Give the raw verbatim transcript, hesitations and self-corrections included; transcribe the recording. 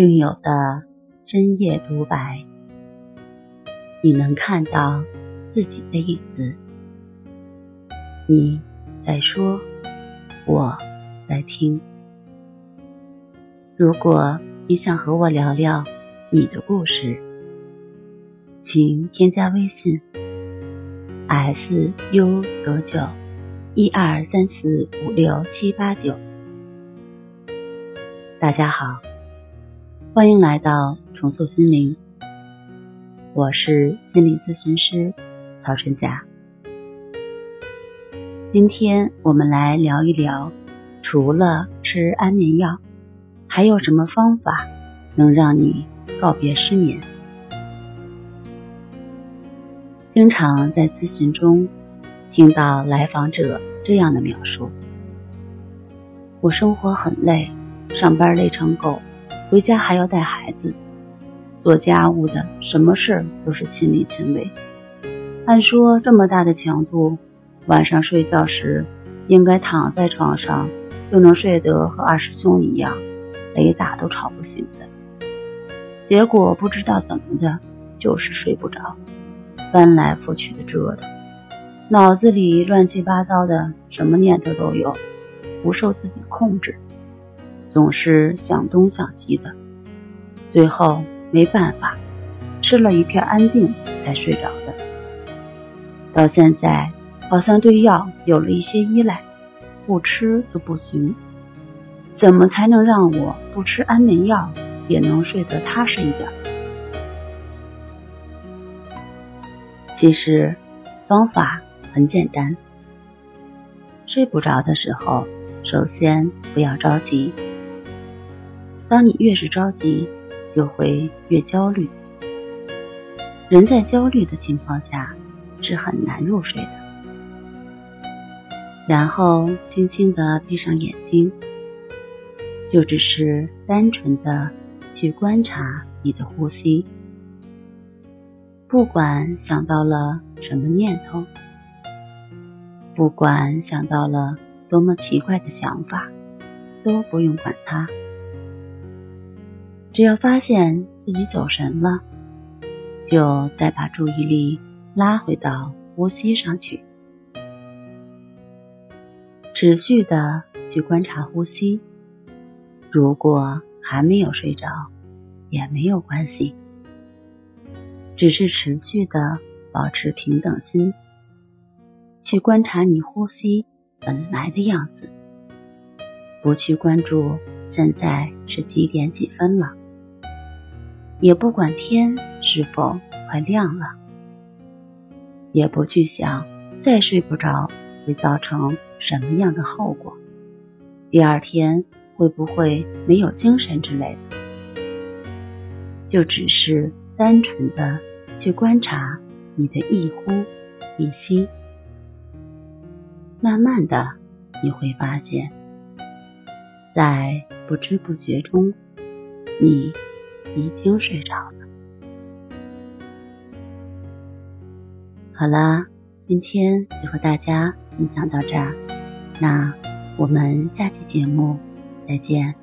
队友的深夜独白，你能看到自己的影子，你在说，我在听。如果你想和我聊聊你的故事，请添加微信 S U 九九一二三四五六七八九。大家好，欢迎来到重塑心灵，我是心理咨询师曹晨霞。今天我们来聊一聊，除了吃安眠药，还有什么方法能让你告别失眠？经常在咨询中听到来访者这样的描述：我生活很累，上班累成狗，回家还要带孩子，做家务的什么事都是亲力亲为。按说这么大的强度，晚上睡觉时应该躺在床上就能睡得和二师兄一样，雷打都吵不醒的，结果不知道怎么的，就是睡不着，翻来覆去的折腾，脑子里乱七八糟的，什么念头都有，不受自己控制，总是想东想西的，最后没办法，吃了一片安定才睡着的。到现在好像对药有了一些依赖，不吃就不行。怎么才能让我不吃安眠药也能睡得踏实一点？其实方法很简单，睡不着的时候，首先不要着急。当你越是着急，就会越焦虑。人在焦虑的情况下是很难入睡的。然后轻轻地闭上眼睛，就只是单纯的去观察你的呼吸，不管想到了什么念头，不管想到了多么奇怪的想法，都不用管它。只要发现自己走神了，就再把注意力拉回到呼吸上去，持续的去观察呼吸。如果还没有睡着也没有关系，只是持续的保持平等心，去观察你呼吸本来的样子，不去关注现在是几点几分了，也不管天是否快亮了，也不去想再睡不着会造成什么样的后果，第二天会不会没有精神之类的，就只是单纯的去观察你的一呼一吸。慢慢的你会发现，在不知不觉中你已经睡着了。好啦，今天就和大家分享到这儿，那我们下期节目再见。